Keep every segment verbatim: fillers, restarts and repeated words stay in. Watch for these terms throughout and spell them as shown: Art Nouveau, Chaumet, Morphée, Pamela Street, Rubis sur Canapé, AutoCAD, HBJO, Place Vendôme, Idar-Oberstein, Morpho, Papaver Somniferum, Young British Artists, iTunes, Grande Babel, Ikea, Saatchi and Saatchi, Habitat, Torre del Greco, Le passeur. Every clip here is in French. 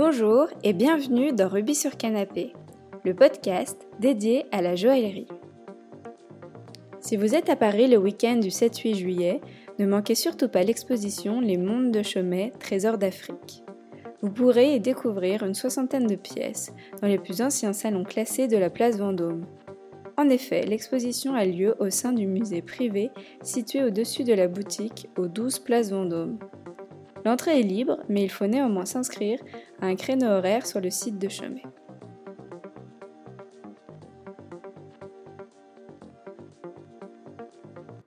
Bonjour et bienvenue dans Rubis sur Canapé, le podcast dédié à la joaillerie. Si vous êtes à Paris le week-end du sept à huit juillet, ne manquez surtout pas l'exposition Les Mondes de Chaumet, Trésors d'Afrique. Vous pourrez y découvrir une soixantaine de pièces dans les plus anciens salons classés de la place Vendôme. En effet, l'exposition a lieu au sein du musée privé situé au-dessus de la boutique au douze Place Vendôme. L'entrée est libre, mais il faut néanmoins s'inscrire à un créneau horaire sur le site de Chaumet.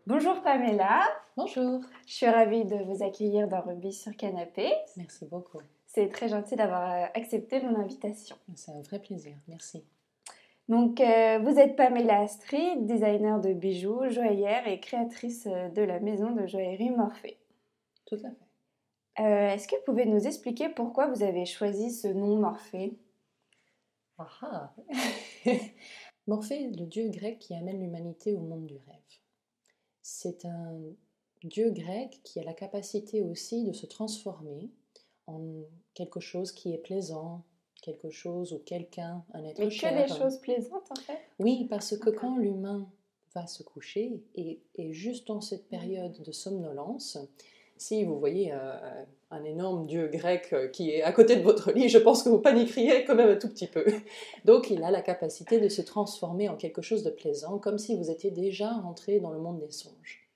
Bonjour Pamela. Bonjour. Je suis ravie de vous accueillir dans Rubis sur Canapé. Merci beaucoup. C'est très gentil d'avoir accepté mon invitation. C'est un vrai plaisir, merci. Donc, euh, vous êtes Pamela Street, designer de bijoux, joaillère et créatrice de la maison de joaillerie Morphée. Tout à fait. Euh, est-ce que vous pouvez nous expliquer pourquoi vous avez choisi ce nom Morphée ? Ah ah Morphée, le dieu grec qui amène l'humanité au monde du rêve. C'est un dieu grec qui a la capacité aussi de se transformer en quelque chose qui est plaisant, quelque chose ou quelqu'un, un être cher. Mais que des choses plaisantes en fait ? Oui, parce que quand l'humain va se coucher, et, et juste dans cette période de somnolence... Si vous voyez un, un énorme dieu grec qui est à côté de votre lit, je pense que vous paniqueriez quand même un tout petit peu. Donc il a la capacité de se transformer en quelque chose de plaisant, comme si vous étiez déjà rentré dans le monde des songes.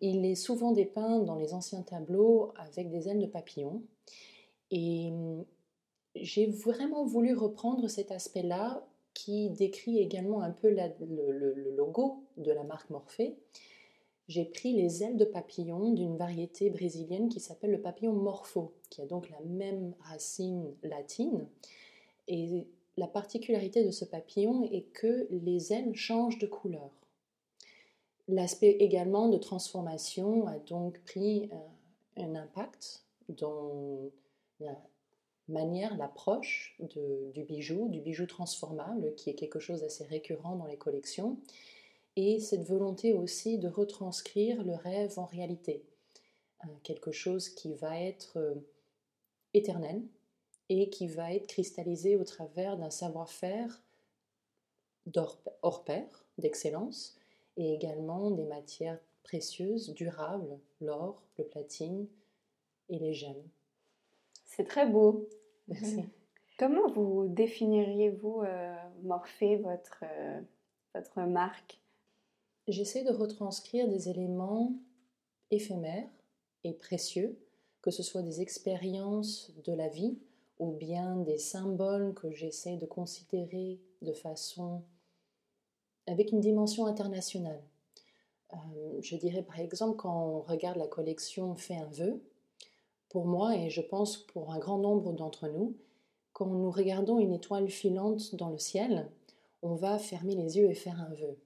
Il est souvent dépeint dans les anciens tableaux avec des ailes de papillon. Et j'ai vraiment voulu reprendre cet aspect-là qui décrit également un peu la, le, le, le logo de la marque Morphée. J'ai pris les ailes de papillon d'une variété brésilienne qui s'appelle le papillon Morpho, qui a donc la même racine latine. Et la particularité de ce papillon est que les ailes changent de couleur. L'aspect également de transformation a donc pris un, un impact dans la manière, l'approche de, du bijou, du bijou transformable, qui est quelque chose d'assez récurrent dans les collections. Et cette volonté aussi de retranscrire le rêve en réalité. Quelque chose qui va être éternel et qui va être cristallisé au travers d'un savoir-faire hors pair, d'excellence, et également des matières précieuses, durables, l'or, le platine et les gemmes. C'est très beau. Merci. Comment vous définiriez-vous, euh, Morphée, votre, euh, votre marque ? J'essaie de retranscrire des éléments éphémères et précieux, que ce soit des expériences de la vie ou bien des symboles que j'essaie de considérer de façon avec une dimension internationale. Euh, je dirais par exemple quand on regarde la collection « Fais un vœu », pour moi et je pense pour un grand nombre d'entre nous, quand nous regardons une étoile filante dans le ciel, on va fermer les yeux et faire un vœu.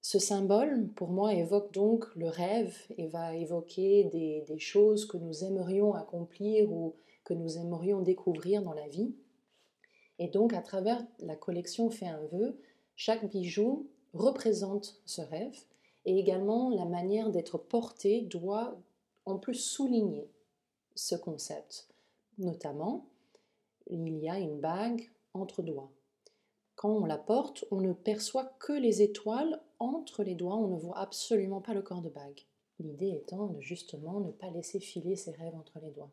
Ce symbole, pour moi, évoque donc le rêve et va évoquer des, des choses que nous aimerions accomplir ou que nous aimerions découvrir dans la vie. Et donc, à travers la collection Fait un vœu, chaque bijou représente ce rêve et également la manière d'être portée doit en plus souligner ce concept. Notamment, il y a une bague entre doigts. Quand on la porte, on ne perçoit que les étoiles entre les doigts, on ne voit absolument pas le corps de bague. L'idée étant de justement ne pas laisser filer ses rêves entre les doigts.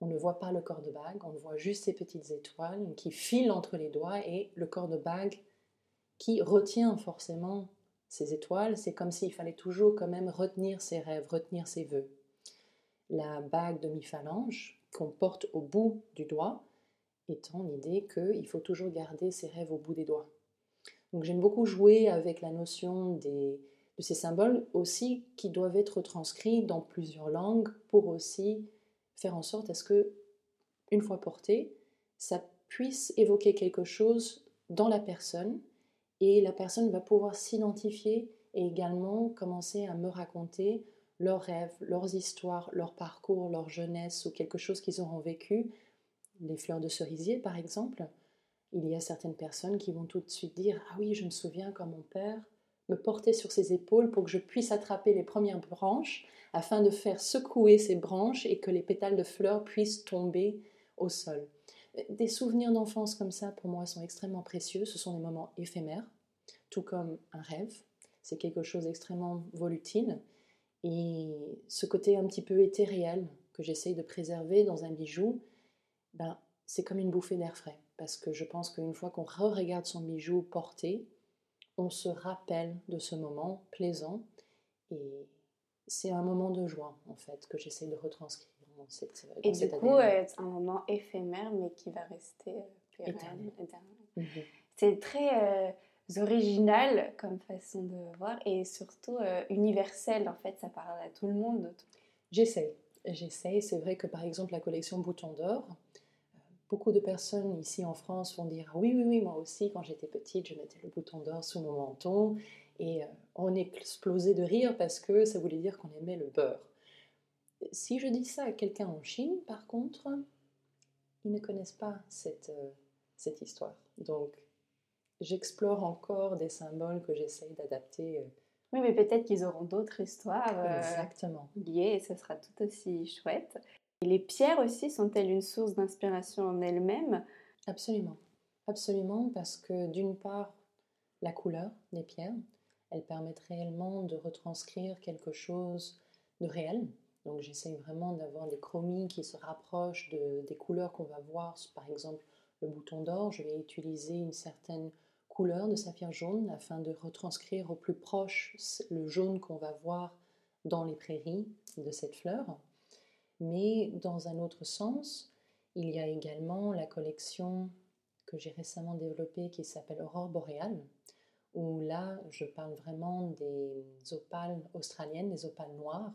On ne voit pas le corps de bague, on voit juste ces petites étoiles qui filent entre les doigts et le corps de bague qui retient forcément ces étoiles. C'est comme s'il fallait toujours quand même retenir ses rêves, retenir ses vœux. La bague demi-phalange qu'on porte au bout du doigt, étant l'idée qu'il faut toujours garder ses rêves au bout des doigts. Donc j'aime beaucoup jouer avec la notion des, de ces symboles aussi qui doivent être transcrits dans plusieurs langues pour aussi faire en sorte à ce que, une fois porté, ça puisse évoquer quelque chose dans la personne et la personne va pouvoir s'identifier et également commencer à me raconter leurs rêves, leurs histoires, leur parcours, leur jeunesse ou quelque chose qu'ils auront vécu. Les fleurs de cerisier, par exemple, il y a certaines personnes qui vont tout de suite dire « Ah oui, je me souviens quand mon père me portait sur ses épaules pour que je puisse attraper les premières branches afin de faire secouer ces branches et que les pétales de fleurs puissent tomber au sol. Des souvenirs d'enfance comme ça, pour moi, sont extrêmement précieux. Ce sont des moments éphémères, tout comme un rêve. C'est quelque chose d'extrêmement volutile. Et ce côté un petit peu éthériel que j'essaye de préserver dans un bijou, ben, c'est comme une bouffée d'air frais. Parce que je pense qu'une fois qu'on re-regarde son bijou porté, on se rappelle de ce moment plaisant. Et c'est un moment de joie, en fait, que j'essaye de retranscrire. Dans cette, dans et du coup, euh, c'est un moment éphémère, mais qui va rester euh, pérenne. Mm-hmm. C'est très... Euh... original comme façon de voir et surtout euh, universel, en fait ça parle à tout le monde. J'essaye, j'essaye, c'est vrai que par exemple la collection Bouton d'or, beaucoup de personnes ici en France vont dire oui oui oui moi aussi quand j'étais petite je mettais le bouton d'or sous mon menton et euh, on explosait de rire parce que ça voulait dire qu'on aimait le beurre. Si je dis ça à quelqu'un en Chine par contre, ils ne connaissent pas cette, euh, cette histoire, donc j'explore encore des symboles que j'essaye d'adapter. Oui, mais peut-être qu'ils auront d'autres histoires Exactement. Euh, liées et ce sera tout aussi chouette. Et les pierres aussi sont-elles une source d'inspiration en elles-mêmes ? Absolument. Absolument, parce que d'une part, la couleur des pierres, elles permettent réellement de retranscrire quelque chose de réel. Donc j'essaye vraiment d'avoir des chromies qui se rapprochent de, des couleurs qu'on va voir, par exemple le bouton d'or, je vais utiliser une certaine couleur de saphir jaune afin de retranscrire au plus proche le jaune qu'on va voir dans les prairies de cette fleur. Mais dans un autre sens, il y a également la collection que j'ai récemment développée qui s'appelle Aurore Boréale, où là je parle vraiment des opales australiennes, des opales noires.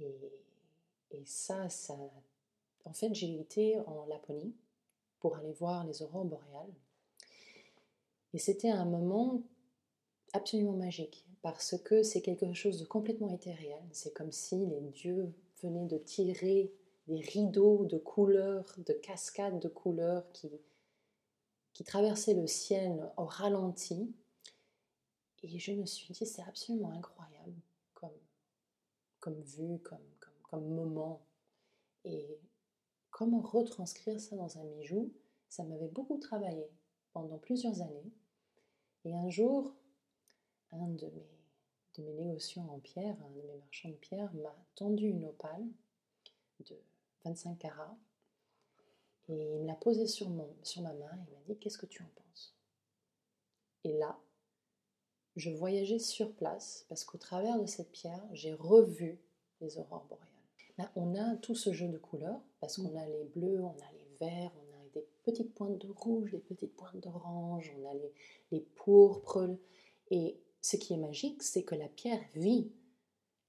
Et, et ça, ça... En fait, j'ai été en Laponie pour aller voir les aurores boréales. Et c'était un moment absolument magique, parce que c'est quelque chose de complètement éthériel. C'est comme si les dieux venaient de tirer des rideaux de couleurs, de cascades de couleurs qui, qui traversaient le ciel au ralenti. Et je me suis dit, c'est absolument incroyable comme, comme vue, comme, comme, comme moment. Et comment retranscrire ça dans un bijou? Ça m'avait beaucoup travaillé pendant plusieurs années. Et un jour, un de mes, de mes négociants en pierre, un de mes marchands de pierre, m'a tendu une opale de vingt-cinq carats. Et il me l'a posée sur, mon, sur ma main et il m'a dit « Qu'est-ce que tu en penses ?» Et là, je voyageais sur place parce qu'au travers de cette pierre, j'ai revu les aurores boréales. Là, on a tout ce jeu de couleurs, parce qu'on a les bleus, on a les verts, on a des petites pointes de rouge, des petites pointes d'orange, on a les, les pourpres. Et ce qui est magique, c'est que la pierre vit,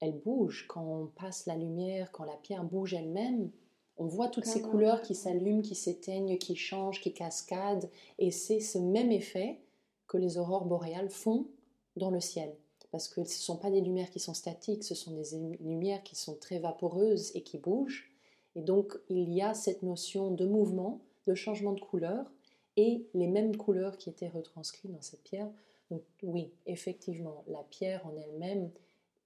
elle bouge. Quand on passe la lumière, quand la pierre bouge elle-même, on voit toutes ces couleurs qui s'allument, qui s'éteignent, qui changent, qui cascadent. Et c'est ce même effet que les aurores boréales font dans le ciel. Parce que ce ne sont pas des lumières qui sont statiques, ce sont des lumières qui sont très vaporeuses et qui bougent. Et donc, il y a cette notion de mouvement, de changement de couleur, et les mêmes couleurs qui étaient retranscrites dans cette pierre. Donc oui, effectivement, la pierre en elle-même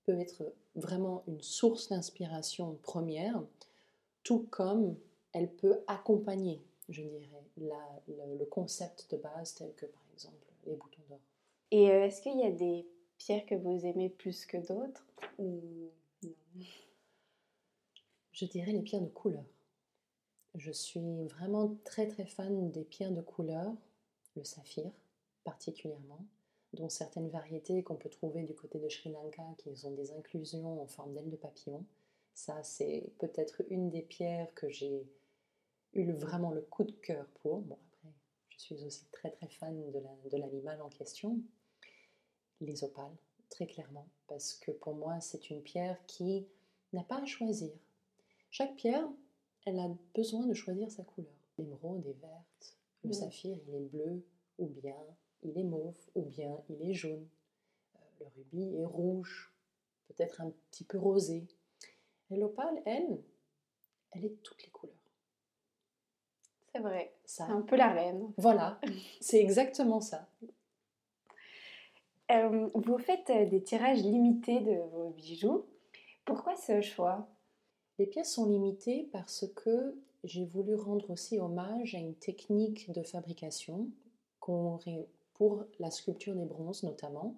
peut être vraiment une source d'inspiration première, tout comme elle peut accompagner, je dirais, la, le, le concept de base tel que, par exemple, les boutons d'or. Et euh, est-ce qu'il y a des pierres que vous aimez plus que d'autres ou non? Je dirais les pierres de couleur. Je suis vraiment très très fan des pierres de couleur, le saphir particulièrement, dont certaines variétés qu'on peut trouver du côté de Sri Lanka qui ont des inclusions en forme d'ailes de papillon. Ça c'est peut-être une des pierres que j'ai eu vraiment le coup de cœur pour. Bon après, je suis aussi très très fan de, la, de l'animal en question. Les opales, très clairement, parce que pour moi, c'est une pierre qui n'a pas à choisir. Chaque pierre, elle a besoin de choisir sa couleur. L'émeraude est verte, le mmh. saphir, il est bleu, ou bien il est mauve, ou bien il est jaune. Le rubis est rouge, peut-être un petit peu rosé. Et l'opale, elle, elle est de toutes les couleurs. C'est vrai, ça... c'est un peu la reine. Voilà, c'est exactement ça. Euh, vous faites des tirages limités de vos bijoux. Pourquoi ce choix ? Les pièces sont limitées parce que j'ai voulu rendre aussi hommage à une technique de fabrication qu'on, pour la sculpture des bronzes notamment.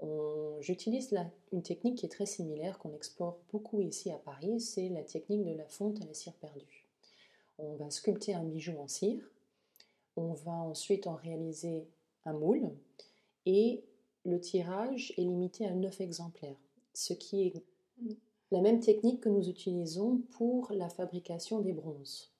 On, j'utilise la, une technique qui est très similaire, qu'on explore beaucoup ici à Paris, c'est la technique de la fonte à la cire perdue. On va sculpter un bijou en cire, on va ensuite en réaliser un moule et le tirage est limité à neuf exemplaires, ce qui est la même technique que nous utilisons pour la fabrication des bronzes.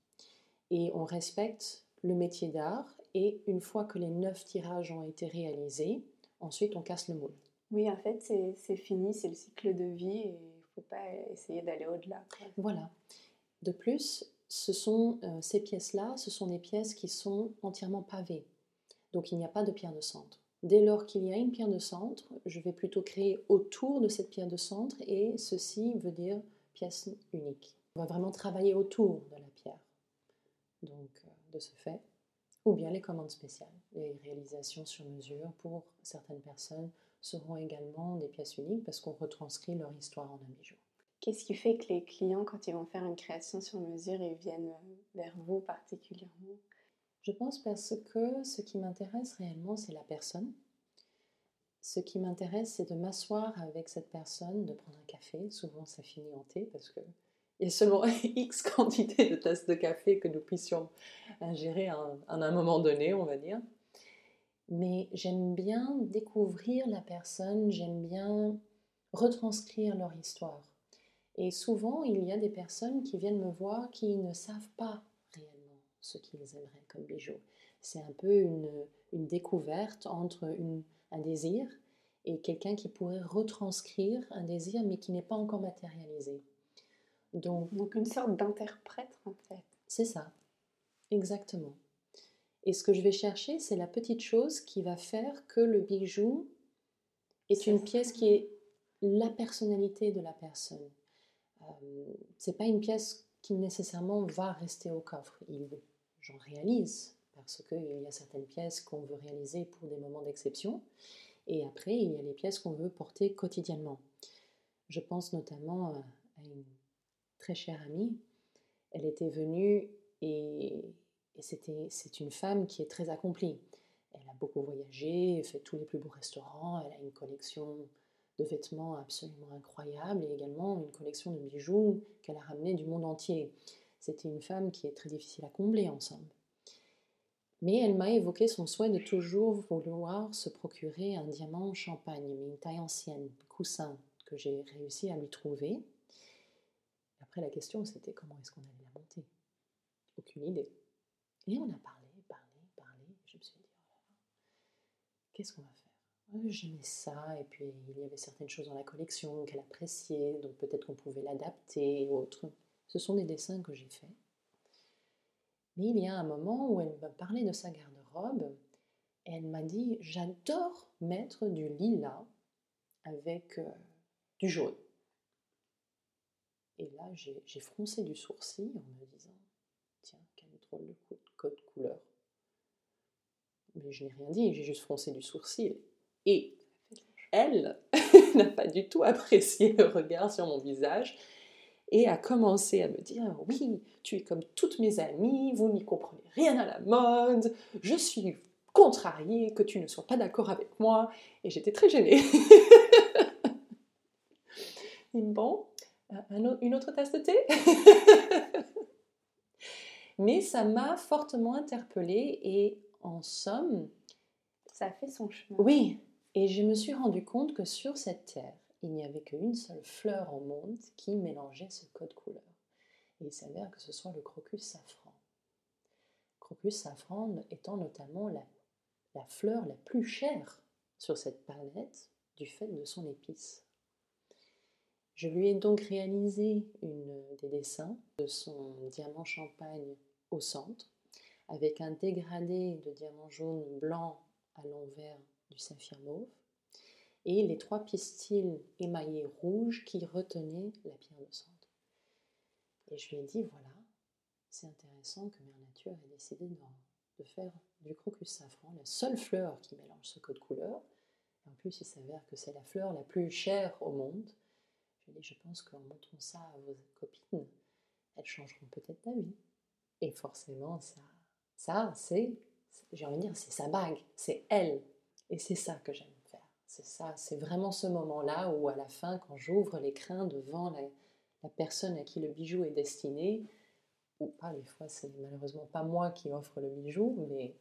Et on respecte le métier d'art et une fois que les neuf tirages ont été réalisés, ensuite on casse le moule. Oui, en fait, c'est, c'est fini, c'est le cycle de vie et il ne faut pas essayer d'aller au-delà. Voilà. De plus, ce sont, euh, ces pièces-là, ce sont des pièces qui sont entièrement pavées. Donc il n'y a pas de pierre de centre. Dès lors qu'il y a une pierre de centre, je vais plutôt créer autour de cette pierre de centre et ceci veut dire pièce unique. On va vraiment travailler autour de la pierre. Donc de ce fait, ou bien les commandes spéciales. Les réalisations sur mesure pour certaines personnes seront également des pièces uniques parce qu'on retranscrit leur histoire en un bijou. Qu'est-ce qui fait que les clients, quand ils vont faire une création sur mesure, ils viennent vers vous particulièrement ? Je pense parce que ce qui m'intéresse réellement, c'est la personne. Ce qui m'intéresse, c'est de m'asseoir avec cette personne, de prendre un café. Souvent, ça finit en thé parce qu'il y a seulement X quantité de tasses de café que nous puissions ingérer à un, à un moment donné, on va dire. Mais j'aime bien découvrir la personne, j'aime bien retranscrire leur histoire. Et souvent, il y a des personnes qui viennent me voir qui ne savent pas ce qu'ils aimeraient comme bijoux. C'est un peu une, une découverte entre une, un désir et quelqu'un qui pourrait retranscrire un désir mais qui n'est pas encore matérialisé. Donc, Donc une sorte d'interprète en fait. C'est ça, exactement. Et ce que je vais chercher, c'est la petite chose qui va faire que le bijou est c'est une ça. Pièce qui est la personnalité de la personne. Euh, c'est pas une pièce qui nécessairement va rester au coffre. Il, j'en réalise, parce qu'il y a certaines pièces qu'on veut réaliser pour des moments d'exception, et après, il y a les pièces qu'on veut porter quotidiennement. Je pense notamment à une très chère amie. Elle était venue, et, et c'était, c'est une femme qui est très accomplie. Elle a beaucoup voyagé, fait tous les plus beaux restaurants, elle a une collection de vêtements absolument incroyables et également une collection de bijoux qu'elle a ramenée du monde entier. C'était une femme qui est très difficile à combler ensemble. Mais elle m'a évoqué son souhait de toujours vouloir se procurer un diamant en champagne, mais une taille ancienne, coussin, que j'ai réussi à lui trouver. Après, la question, c'était comment est-ce qu'on allait la monter ? Aucune idée. Et on a parlé, parlé, parlé. Je me suis dit, qu'est-ce qu'on va faire ? J'aimais ça, et puis il y avait certaines choses dans la collection qu'elle appréciait, donc peut-être qu'on pouvait l'adapter et autres. Ce sont des dessins que j'ai faits. Mais il y a un moment où elle m'a parlé de sa garde-robe, et elle m'a dit « J'adore mettre du lilas avec euh, du jaune ». Et là, j'ai, j'ai froncé du sourcil en me disant « Tiens, quel drôle de code couleur ». Mais je n'ai rien dit, j'ai juste froncé du sourcil. Et elle n'a pas du tout apprécié le regard sur mon visage et a commencé à me dire « Oui, tu es comme toutes mes amies, vous n'y comprenez rien à la mode, je suis contrariée que tu ne sois pas d'accord avec moi. » Et j'étais très gênée. Bon, une autre tasse de thé ? Mais ça m'a fortement interpellée et en somme, ça a fait son chemin. Oui, et je me suis rendu compte que sur cette terre, il n'y avait qu'une seule fleur au monde qui mélangeait ce code couleur. Et il s'avère que ce soit le crocus safran. Crocus safran étant notamment la, la fleur la plus chère sur cette planète du fait de son épice. Je lui ai donc réalisé une, des dessins de son diamant champagne au centre, avec un dégradé de diamant jaune blanc à l'envers du saphir mauve, et les trois pistils émaillés rouges qui retenaient la pierre de centre. Et je lui ai dit, voilà, c'est intéressant que Mère Nature ait décidé de faire du crocus safran, la seule fleur qui mélange ce code couleur, et en plus il s'avère que c'est la fleur la plus chère au monde. Je lui ai dit, je pense qu'en montrant ça à vos copines, elles changeront peut-être d'avis. Et forcément, ça, ça c'est, j'ai envie de dire, c'est sa bague, c'est elle. Et c'est ça que j'aime faire. C'est ça, c'est vraiment ce moment-là où, à la fin, quand j'ouvre l'écrin devant la, la personne à qui le bijou est destiné, ou pas, des fois, c'est malheureusement pas moi qui offre le bijou, mais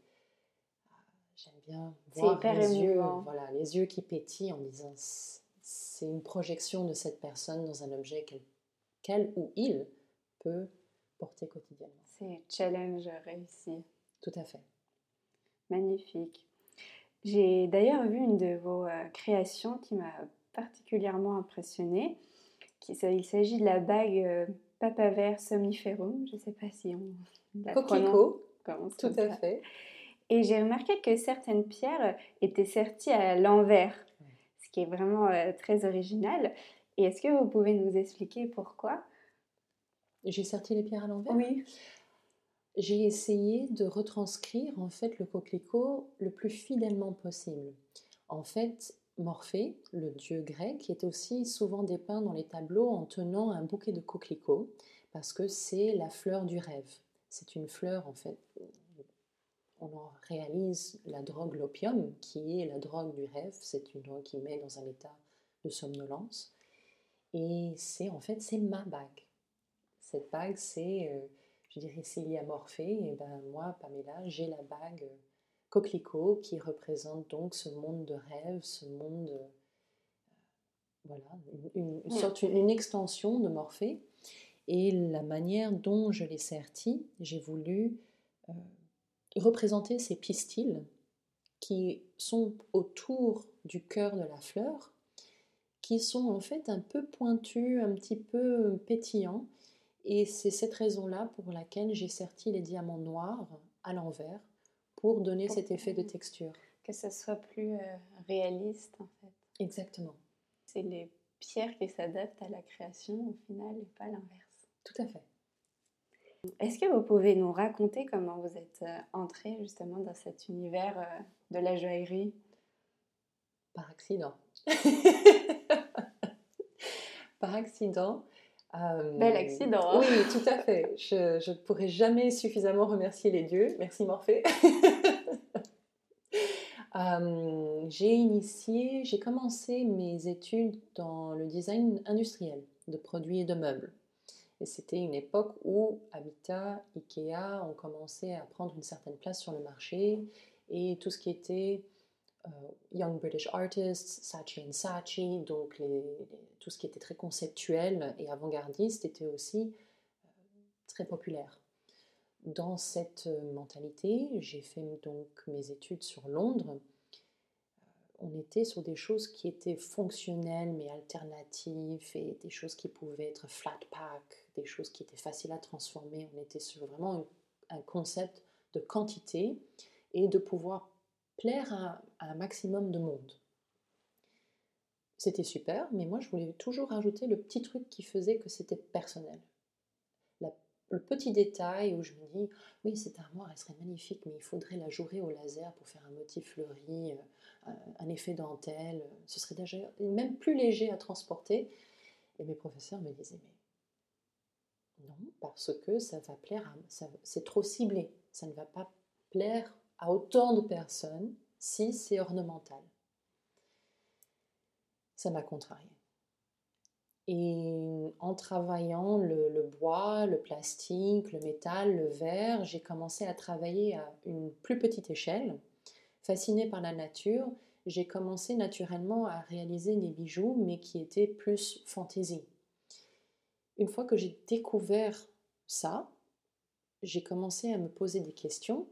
j'aime bien voir les yeux, voilà, les yeux qui pétillent en disant c'est une projection de cette personne dans un objet qu'elle, qu'elle ou il peut porter quotidiennement. C'est challenge réussi. Tout à fait. Magnifique. J'ai d'ailleurs vu une de vos créations qui m'a particulièrement impressionnée. Il s'agit de la bague Papaver Somniferum. Je ne sais pas si on la prononce. Coquelicot, tout à fait. Et j'ai remarqué que certaines pierres étaient serties à l'envers, ce qui est vraiment très original. Et est-ce que vous pouvez nous expliquer pourquoi ? J'ai serti les pierres à l'envers ? Oui. J'ai essayé de retranscrire en fait le coquelicot le plus fidèlement possible. En fait, Morphée, le dieu grec, est aussi souvent dépeint dans les tableaux en tenant un bouquet de coquelicots parce que c'est la fleur du rêve. C'est une fleur, en fait, on en réalise la drogue l'opium, qui est la drogue du rêve. C'est une drogue qui met dans un état de somnolence. Et c'est en fait, c'est ma bague. Cette bague, c'est... Euh, Je dirais, s'il y a Morphée, et ben moi, Pamela, j'ai la bague coquelicot qui représente donc ce monde de rêve, ce monde, euh, voilà, une, une sorte, une, une extension de Morphée. Et la manière dont je l'ai sertie, j'ai voulu euh, représenter ces pistils qui sont autour du cœur de la fleur, qui sont en fait un peu pointus, un petit peu pétillants. Et c'est cette raison-là pour laquelle j'ai serti les diamants noirs à l'envers pour donner pour cet effet de texture. Que ça soit plus euh, réaliste, en fait. Exactement. C'est les pierres qui s'adaptent à la création, au final, et pas l'inverse. Tout à fait. Est-ce que vous pouvez nous raconter comment vous êtes entrée, justement, dans cet univers euh, de la joaillerie ? Par accident. Par accident. Euh, Bel accident, hein. Oui, tout à fait. Je ne pourrai jamais suffisamment remercier les dieux. Merci Morphée. euh, j'ai initié, j'ai commencé mes études dans le design industriel de produits et de meubles. Et c'était une époque où Habitat, Ikea ont commencé à prendre une certaine place sur le marché et tout ce qui était euh, Young British Artists, Saatchi and Saatchi, donc les, les tout ce qui était très conceptuel et avant-gardiste était aussi très populaire. Dans cette mentalité, j'ai fait donc mes études sur Londres. On était sur des choses qui étaient fonctionnelles mais alternatives et des choses qui pouvaient être flat pack, des choses qui étaient faciles à transformer. On était sur vraiment un concept de quantité et de pouvoir plaire à, à un maximum de monde. C'était super, mais moi je voulais toujours ajouter le petit truc qui faisait que c'était personnel. La, le petit détail où je me dis, oui cette armoire elle serait magnifique, mais il faudrait la jouer au laser pour faire un motif fleuri, un, un effet dentelle, ce serait même plus léger à transporter. Et mes professeurs me disaient, mais non, parce que ça va plaire, à, ça, c'est trop ciblé, ça ne va pas plaire à autant de personnes si c'est ornemental. Ça m'a contrariée. Et en travaillant le, le bois, le plastique, le métal, le verre, j'ai commencé à travailler à une plus petite échelle. Fascinée par la nature, j'ai commencé naturellement à réaliser des bijoux, mais qui étaient plus fantaisie. Une fois que j'ai découvert ça, j'ai commencé à me poser des questions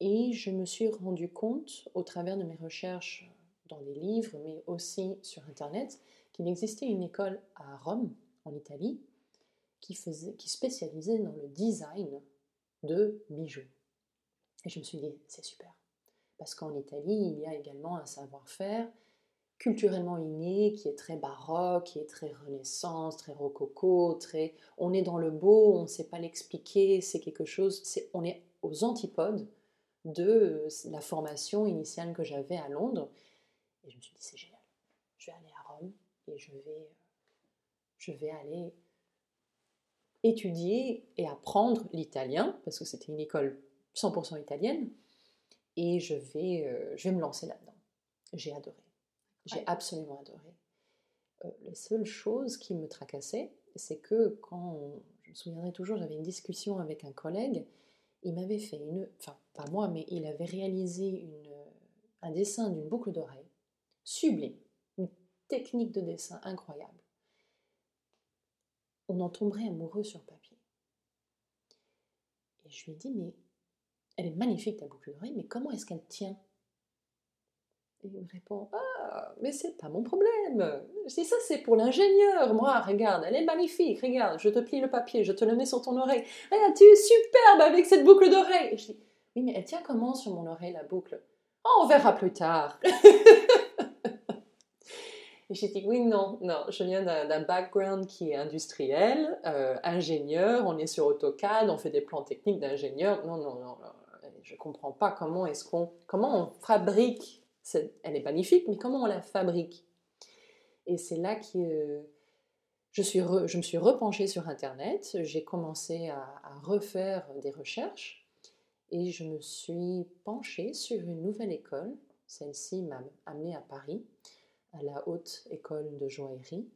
et je me suis rendu compte, au travers de mes recherches dans les livres, mais aussi sur Internet, qu'il existait une école à Rome, en Italie, qui, faisait, qui spécialisait dans le design de bijoux. Et je me suis dit, c'est super. Parce qu'en Italie, il y a également un savoir-faire culturellement inné, qui est très baroque, qui est très renaissance, très rococo, très... On est dans le beau, on ne sait pas l'expliquer, c'est quelque chose... C'est... On est aux antipodes de la formation initiale que j'avais à Londres. Et je me suis dit, c'est génial, je vais aller à Rome et je vais, je vais aller étudier et apprendre l'italien, parce que c'était une école cent pour cent italienne, et je vais, euh, je vais me lancer là-dedans. J'ai adoré. J'ai absolument adoré. Euh, la seule chose qui me tracassait, c'est que quand, on, je me souviendrai toujours, j'avais une discussion avec un collègue, il m'avait fait une, enfin pas moi, mais il avait réalisé une, un dessin d'une boucle d'oreille, sublime, une technique de dessin incroyable. On en tomberait amoureux sur papier. Et je lui ai dit, mais elle est magnifique ta boucle d'oreille, mais comment est-ce qu'elle tient ? Et il me répond, ah, mais c'est pas mon problème. Je dis, ça c'est pour l'ingénieur, moi, regarde, elle est magnifique, regarde, je te plie le papier, je te le mets sur ton oreille. Regarde, tu es superbe avec cette boucle d'oreille. Et je dis, oui, mais elle tient comment sur mon oreille la boucle ? Oh, on verra plus tard. Et j'ai dit, oui, non, non, je viens d'un, d'un background qui est industriel, euh, ingénieur, on est sur AutoCAD, on fait des plans techniques d'ingénieur. Non, non, non, non, je ne comprends pas comment est-ce qu'on, comment on fabrique, c'est, elle est magnifique, mais comment on la fabrique? Et c'est là que euh, je, suis re, je me suis repenchée sur Internet, j'ai commencé à, à refaire des recherches, et je me suis penchée sur une nouvelle école, celle-ci m'a amenée à Paris, à la haute école de joaillerie,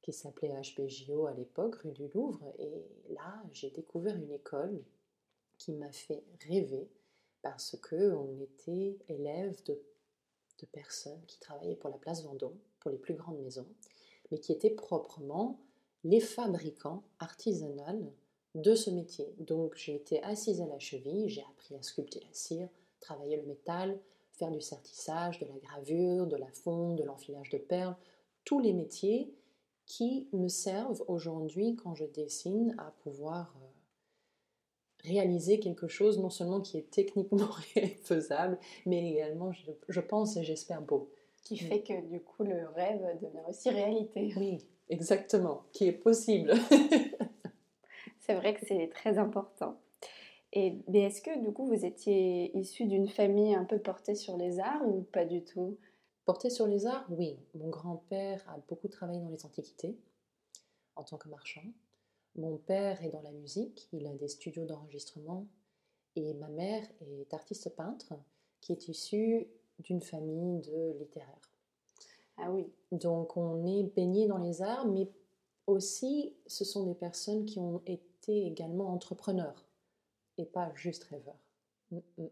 qui s'appelait H B J O à l'époque, rue du Louvre. Et là, j'ai découvert une école qui m'a fait rêver, parce qu'on était élèves de, de personnes qui travaillaient pour la Place Vendôme, pour les plus grandes maisons, mais qui étaient proprement les fabricants artisanaux de ce métier. Donc j'ai été assise à la cheville, j'ai appris à sculpter la cire, travailler le métal, faire du sertissage, de la gravure, de la fonte, de l'enfilage de perles, tous les métiers qui me servent aujourd'hui quand je dessine à pouvoir réaliser quelque chose non seulement qui est techniquement faisable, mais également, je, je pense et j'espère, beau. Qui fait que du coup le rêve devient aussi réalité. Oui, exactement, qui est possible. C'est vrai que c'est très important. Et mais est-ce que du coup vous étiez issu d'une famille un peu portée sur les arts ou pas du tout? Portée sur les arts, oui. Mon grand-père a beaucoup travaillé dans les antiquités en tant que marchand. Mon père est dans la musique, il a des studios d'enregistrement. Et ma mère est artiste peintre qui est issue d'une famille de littéraires. Ah oui. Donc on est baigné dans les arts, mais aussi ce sont des personnes qui ont été également entrepreneurs. Et pas juste rêveur. Mm-mm.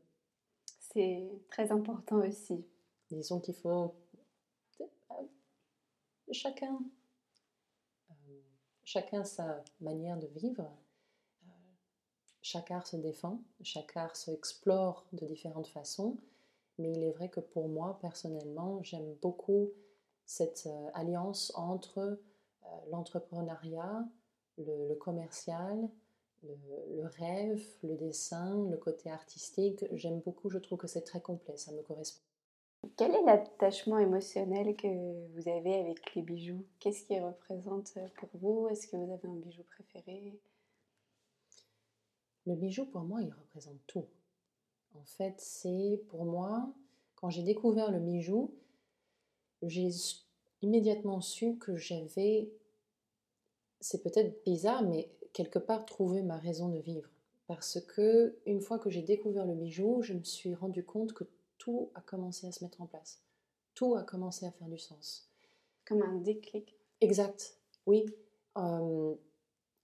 C'est très important aussi. Disons qu'il faut chacun, euh, chacun sa manière de vivre. Euh, chaque art se défend, chaque art se explore de différentes façons. Mais il est vrai que pour moi, personnellement, j'aime beaucoup cette euh, alliance entre euh, l'entrepreneuriat, le, le commercial, Le, le rêve, le dessin, le côté artistique, j'aime beaucoup, je trouve que c'est très complet, ça me correspond. Quel est l'attachement émotionnel que vous avez avec les bijoux? Qu'est-ce qu'ils représentent pour vous? Est-ce que vous avez un bijou préféré? Le bijou, pour moi, il représente tout. En fait, c'est pour moi, quand j'ai découvert le bijou, j'ai immédiatement su que j'avais, c'est peut-être bizarre, mais quelque part trouver ma raison de vivre, parce que une fois que j'ai découvert le bijou, je me suis rendu compte que tout a commencé à se mettre en place, tout a commencé à faire du sens. Comme un déclic. Exact, oui. Euh,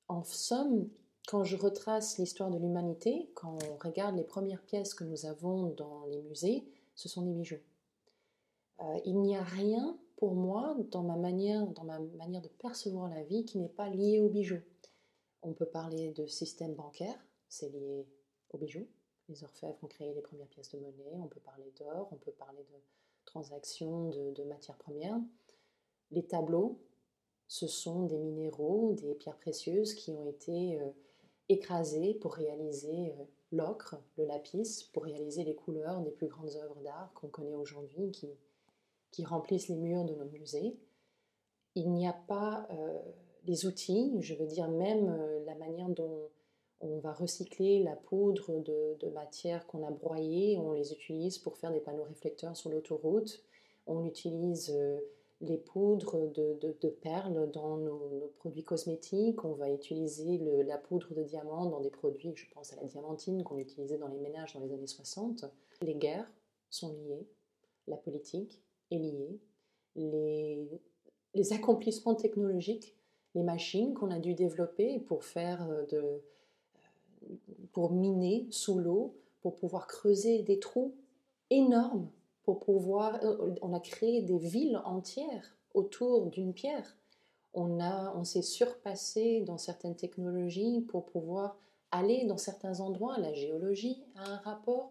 en somme, quand je retrace l'histoire de l'humanité, quand on regarde les premières pièces que nous avons dans les musées, ce sont des bijoux. Euh, il n'y a rien pour moi dans ma manière, dans ma manière de percevoir la vie qui n'est pas lié aux bijoux. On peut parler de système bancaire, c'est lié aux bijoux. Les orfèvres ont créé les premières pièces de monnaie, on peut parler d'or, on peut parler de transactions, de, de matières premières. Les tableaux, ce sont des minéraux, des pierres précieuses qui ont été euh, écrasées pour réaliser euh, l'ocre, le lapis, pour réaliser les couleurs des plus grandes œuvres d'art qu'on connaît aujourd'hui, qui, qui remplissent les murs de nos musées. Il n'y a pas... Euh, Les outils, je veux dire même la manière dont on va recycler la poudre de, de matière qu'on a broyée, on les utilise pour faire des panneaux réflecteurs sur l'autoroute, on utilise les poudres de, de, de perles dans nos, nos produits cosmétiques. On va utiliser le, la poudre de diamant dans des produits, je pense à la diamantine qu'on utilisait dans les ménages dans les années soixante. Les guerres sont liées, la politique est liée, les, les accomplissements technologiques, les machines qu'on a dû développer pour faire de, pour miner sous l'eau, pour pouvoir creuser des trous énormes, pour pouvoir, on a créé des villes entières autour d'une pierre. On, a, on s'est surpassé dans certaines technologies pour pouvoir aller dans certains endroits. La géologie a un rapport,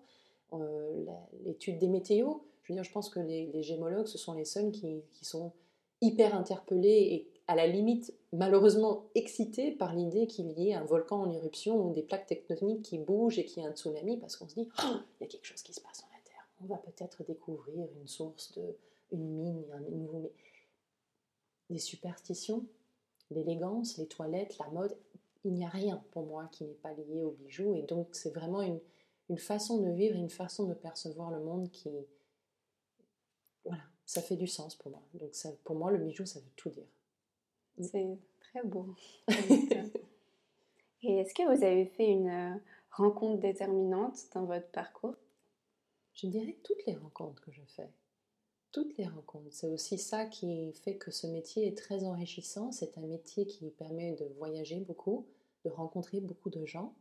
euh, l'étude des météos. Je veux dire, je pense que les, les gémologues, ce sont les seuls qui, qui sont hyper interpellés et à la limite, malheureusement, excités par l'idée qu'il y ait un volcan en éruption ou des plaques tectoniques qui bougent et qu'il y a un tsunami, parce qu'on se dit oh, « il y a quelque chose qui se passe ». On va peut-être découvrir une source, de, une mine, un nouveau... Des superstitions, l'élégance, les toilettes, la mode, il n'y a rien pour moi qui n'est pas lié aux bijoux. Et donc c'est vraiment une, une façon de vivre, une façon de percevoir le monde qui... Voilà, ça fait du sens pour moi. Donc ça, pour moi, le bijou, ça veut tout dire. C'est très beau. Et est-ce que vous avez fait une rencontre déterminante dans votre parcours ? Je dirais toutes les rencontres que je fais, toutes les rencontres. C'est aussi ça qui fait que ce métier est très enrichissant. C'est un métier qui permet de voyager beaucoup, de rencontrer beaucoup de gens,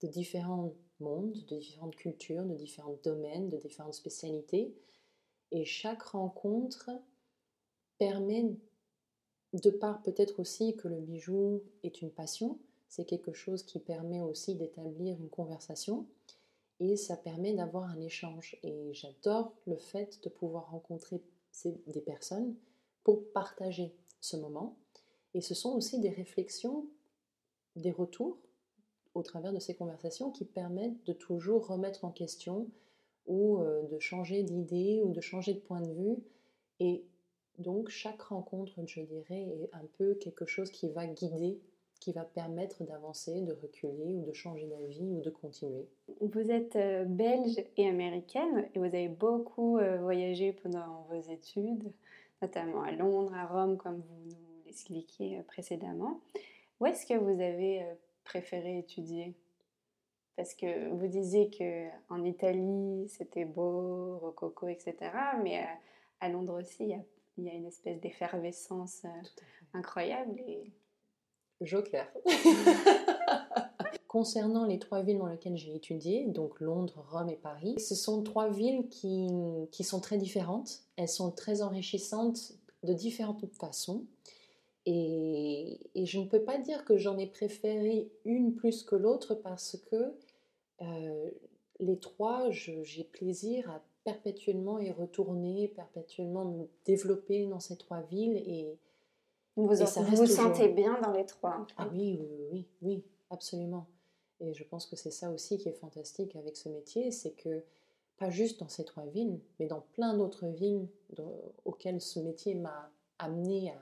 de différents mondes, de différentes cultures, de différents domaines, de différentes spécialités. Et chaque rencontre permet, de part peut-être aussi que le bijou est une passion, c'est quelque chose qui permet aussi d'établir une conversation. Et ça permet d'avoir un échange. Et j'adore le fait de pouvoir rencontrer des personnes pour partager ce moment. Et ce sont aussi des réflexions, des retours au travers de ces conversations qui permettent de toujours remettre en question ou de changer d'idée ou de changer de point de vue. Et donc chaque rencontre, je dirais, est un peu quelque chose qui va guider, qui va permettre d'avancer, de reculer ou de changer d'avis ou de continuer. Vous êtes euh, belge et américaine et vous avez beaucoup euh, voyagé pendant vos études, notamment à Londres, à Rome, comme vous nous l'expliquiez euh, précédemment. Où est-ce que vous avez euh, préféré étudier ? Parce que vous disiez qu'en Italie, c'était beau, rococo, et cetera. Mais euh, à Londres aussi, il y a, y a une espèce d'effervescence euh, incroyable et... Joker. Concernant les trois villes dans lesquelles j'ai étudié, donc Londres, Rome et Paris, ce sont trois villes qui, qui sont très différentes. Elles sont très enrichissantes de différentes façons. Et, et je ne peux pas dire que j'en ai préféré une plus que l'autre parce que euh, les trois, je, j'ai plaisir à perpétuellement y retourner, perpétuellement me développer dans ces trois villes et Vous vous, ça vous sentez bien dans les trois. En fait. Ah oui, oui, oui, oui, absolument. Et je pense que c'est ça aussi qui est fantastique avec ce métier, c'est que, pas juste dans ces trois villes, mais dans plein d'autres villes dont, auxquelles ce métier m'a amené à,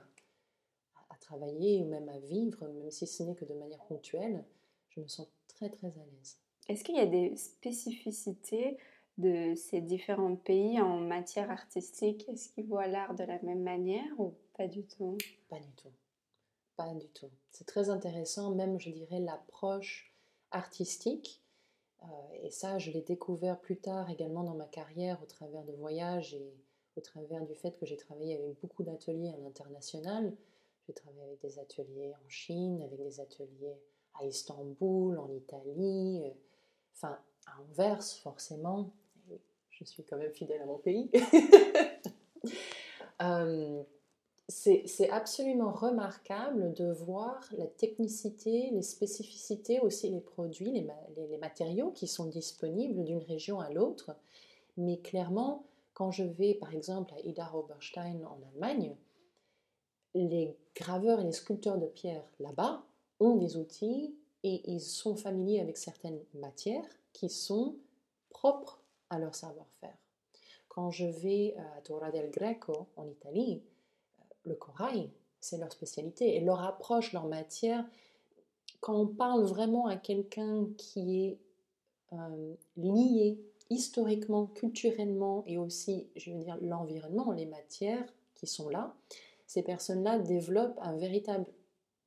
à, à travailler ou même à vivre, même si ce n'est que de manière ponctuelle, je me sens très très à l'aise. Est-ce qu'il y a des spécificités de ces différents pays en matière artistique? Est-ce qu'ils voient l'art de la même manière ou pas du tout? Pas du tout. Pas du tout. C'est très intéressant, même je dirais l'approche artistique. Euh, et ça, je l'ai découvert plus tard également dans ma carrière au travers de voyages et au travers du fait que j'ai travaillé avec beaucoup d'ateliers à l'international. J'ai travaillé avec des ateliers en Chine, avec des ateliers à Istanbul, en Italie, euh, enfin à Anvers forcément. Je suis quand même fidèle à mon pays. euh, c'est, c'est absolument remarquable de voir la technicité, les spécificités, aussi les produits, les, les, les matériaux qui sont disponibles d'une région à l'autre. Mais clairement, quand je vais par exemple à Idar-Oberstein en Allemagne, les graveurs et les sculpteurs de pierre là-bas ont des outils et ils sont familiers avec certaines matières qui sont propres à leur savoir-faire. Quand je vais à Torre del Greco, en Italie, le corail, c'est leur spécialité, et leur approche, leur matière, quand on parle vraiment à quelqu'un qui est euh, lié historiquement, culturellement, et aussi, je veux dire, l'environnement, les matières qui sont là, ces personnes-là développent un véritable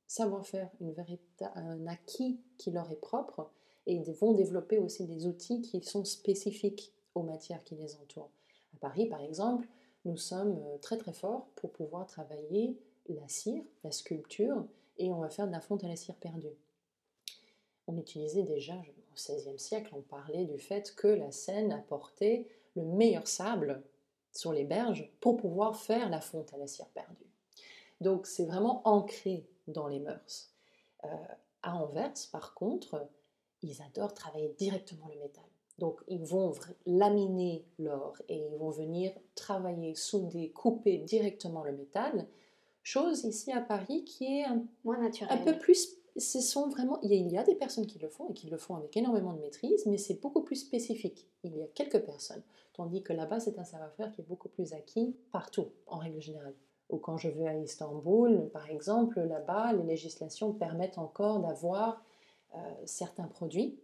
savoir-faire, une vérita- un acquis qui leur est propre, et ils vont développer aussi des outils qui sont spécifiques aux matières qui les entourent. À Paris, par exemple, nous sommes très très forts pour pouvoir travailler la cire, la sculpture, et on va faire de la fonte à la cire perdue. On utilisait déjà, au seizième siècle, on parlait du fait que la Seine apportait le meilleur sable sur les berges pour pouvoir faire la fonte à la cire perdue. Donc c'est vraiment ancré dans les mœurs. Euh, à Anvers, par contre, ils adorent travailler directement le métal. Donc ils vont laminer l'or et ils vont venir travailler, souder, couper directement le métal. Chose ici à Paris qui est un, moins naturel. un peu plus... Ce sont vraiment, il y a des personnes qui le font et qui le font avec énormément de maîtrise, mais c'est beaucoup plus spécifique. Il y a quelques personnes. Tandis que là-bas, c'est un savoir-faire qui est beaucoup plus acquis partout, en règle générale. Ou quand je vais à Istanbul, par exemple, là-bas, les législations permettent encore d'avoir euh, certains produits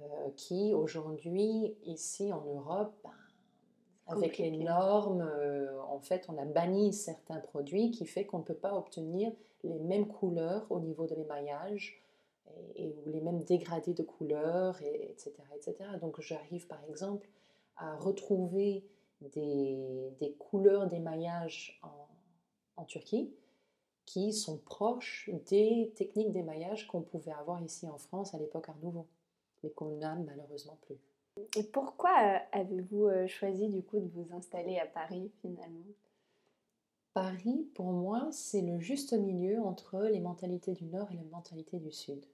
euh, qui, aujourd'hui, ici en Europe, ben, avec les normes, euh, en fait, on a banni certains produits qui fait qu'on ne peut pas obtenir les mêmes couleurs au niveau de l'émaillage et, et ou les mêmes dégradés de couleurs, et, etc., et cetera. Donc, j'arrive, par exemple, à retrouver des, des couleurs d'émaillage en, en Turquie qui sont proches des techniques d'émaillage qu'on pouvait avoir ici en France à l'époque Art Nouveau, mais qu'on n'a malheureusement plus. Et pourquoi avez-vous choisi du coup de vous installer à Paris finalement ? Paris, pour moi, c'est le juste milieu entre les mentalités du Nord et les mentalités du Sud.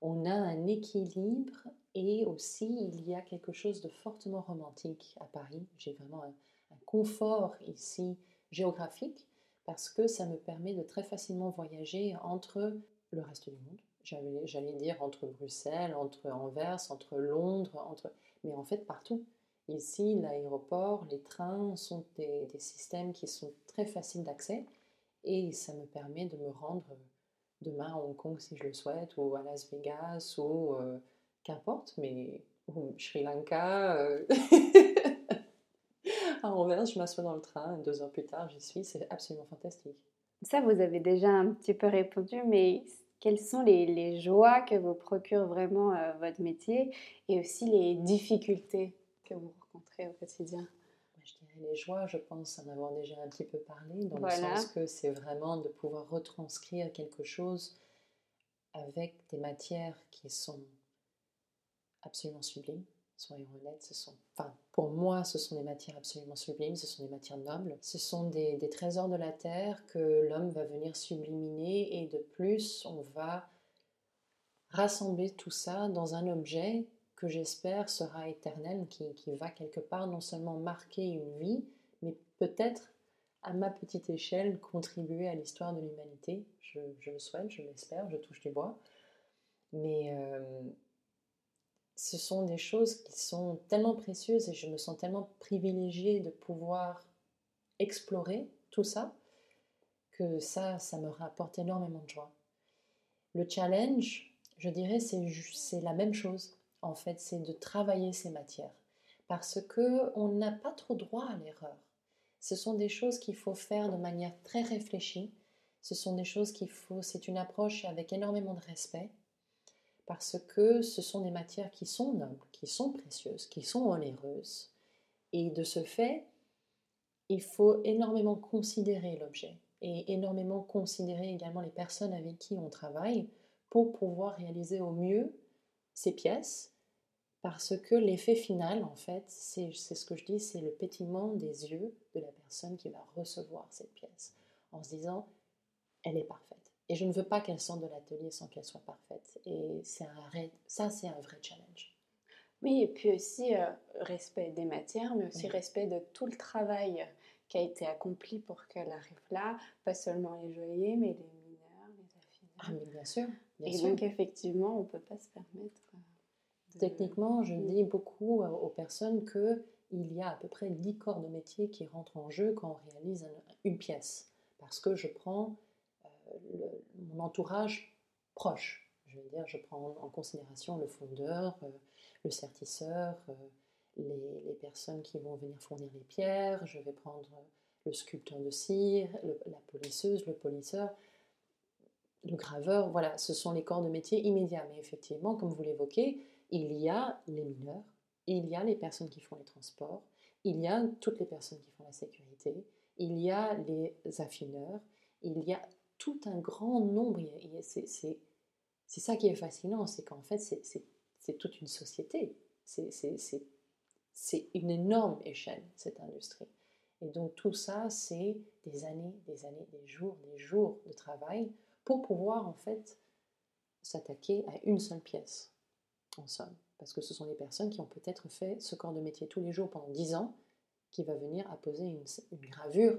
On a un équilibre et aussi il y a quelque chose de fortement romantique à Paris. J'ai vraiment un, un confort ici géographique parce que ça me permet de très facilement voyager entre le reste du monde. J'allais, j'allais dire entre Bruxelles, entre Anvers, entre Londres, entre... mais en fait partout. Ici, l'aéroport, les trains sont des, des systèmes qui sont très faciles d'accès et ça me permet de me rendre demain à Hong Kong si je le souhaite, ou à Las Vegas, ou euh, qu'importe, mais ou Sri Lanka. Euh... à Anvers, je m'assois dans le train, deux heures plus tard, j'y suis, c'est absolument fantastique. Ça, vous avez déjà un petit peu répondu, mais... Quelles sont les, les joies que vous procure vraiment euh, votre métier et aussi les difficultés que vous rencontrez au quotidien ? Je dirais les joies, je pense en avoir déjà un petit peu parlé, dans voilà. le sens que c'est vraiment de pouvoir retranscrire quelque chose avec des matières qui sont absolument sublimes. Soyons honnêtes, ce sont, enfin, pour moi, ce sont des matières absolument sublimes, ce sont des matières nobles, ce sont des, des trésors de la terre que l'homme va venir subliminer et de plus, on va rassembler tout ça dans un objet que j'espère sera éternel, qui, qui va quelque part non seulement marquer une vie, mais peut-être, à ma petite échelle, contribuer à l'histoire de l'humanité. Je, je le souhaite, je l'espère, je touche du bois. Mais... Euh, ce sont des choses qui sont tellement précieuses et je me sens tellement privilégiée de pouvoir explorer tout ça que ça, ça me rapporte énormément de joie. Le challenge, je dirais, c'est, c'est la même chose. En fait, c'est de travailler ces matières parce qu'on n'a pas trop droit à l'erreur. Ce sont des choses qu'il faut faire de manière très réfléchie. Ce sont des choses qu'il faut... C'est une approche avec énormément de respect. Parce que ce sont des matières qui sont nobles, qui sont précieuses, qui sont onéreuses. Et de ce fait, il faut énormément considérer l'objet et énormément considérer également les personnes avec qui on travaille pour pouvoir réaliser au mieux ces pièces. Parce que l'effet final, en fait, c'est, c'est ce que je dis, c'est le pétillement des yeux de la personne qui va recevoir cette pièce en se disant « elle est parfaite ». Et je ne veux pas qu'elle sorte de l'atelier sans qu'elle soit parfaite. Et c'est un vrai, ça, c'est un vrai challenge. Oui, et puis aussi euh, respect des matières, mais aussi oui. respect de tout le travail qui a été accompli pour qu'elle arrive là. Pas seulement les joailliers, mais les mineurs, les affineurs. Ah, mais bien sûr. Bien et sûr. Donc, effectivement, on ne peut pas se permettre... De... Techniquement, je dis beaucoup aux personnes qu'il y a à peu près dix corps de métier qui rentrent en jeu quand on réalise une pièce. Parce que je prends... Le, mon entourage proche. Je veux dire, je prends en considération le fondeur, euh, le sertisseur, euh, les, les personnes qui vont venir fournir les pierres, je vais prendre le sculpteur de cire, le, la polisseuse, le polisseur, le graveur, voilà, ce sont les corps de métier immédiats. Mais effectivement, comme vous l'évoquez, il y a les mineurs, il y a les personnes qui font les transports, il y a toutes les personnes qui font la sécurité, il y a les affineurs, il y a tout un grand nombre. C'est ça qui est fascinant, c'est qu'en fait, c'est toute une société. C'est une énorme échelle, cette industrie. Et donc tout ça, c'est des années, des années, des jours, des jours de travail pour pouvoir en fait s'attaquer à une seule pièce, en somme. Parce que ce sont des personnes qui ont peut-être fait ce corps de métier tous les jours pendant dix ans, qui va venir apposer une, une gravure.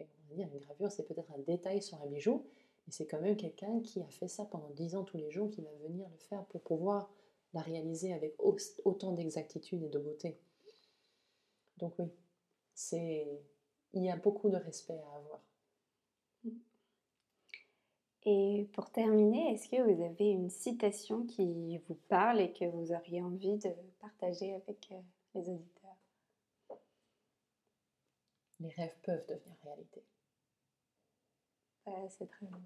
Et on va dire, une gravure, c'est peut-être un détail sur un bijou, mais c'est quand même quelqu'un qui a fait ça pendant dix ans tous les jours, qui va venir le faire pour pouvoir la réaliser avec autant d'exactitude et de beauté. Donc oui, c'est, il y a beaucoup de respect à avoir. Et pour terminer, est-ce que vous avez une citation qui vous parle et que vous auriez envie de partager avec les auditeurs ? Les rêves peuvent devenir réalité. Ouais, c'est très beau.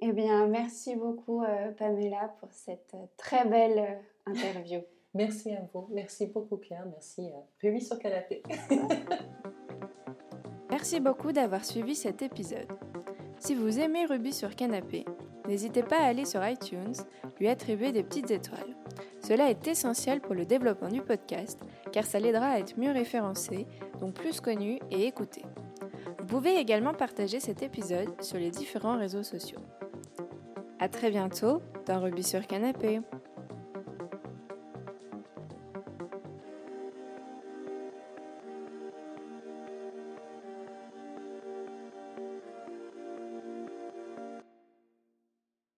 Eh bien, merci beaucoup euh, Pamela pour cette très belle euh, interview. Merci à vous, merci beaucoup Claire, merci à Rubis sur Canapé. Merci beaucoup d'avoir suivi cet épisode. Si vous aimez Rubis sur Canapé, n'hésitez pas à aller sur iTunes, lui attribuer des petites étoiles. Cela est essentiel pour le développement du podcast, car ça l'aidera à être mieux référencé, donc plus connu et écouté. Vous pouvez également partager cet épisode sur les différents réseaux sociaux. À très bientôt dans Rubis sur Canapé.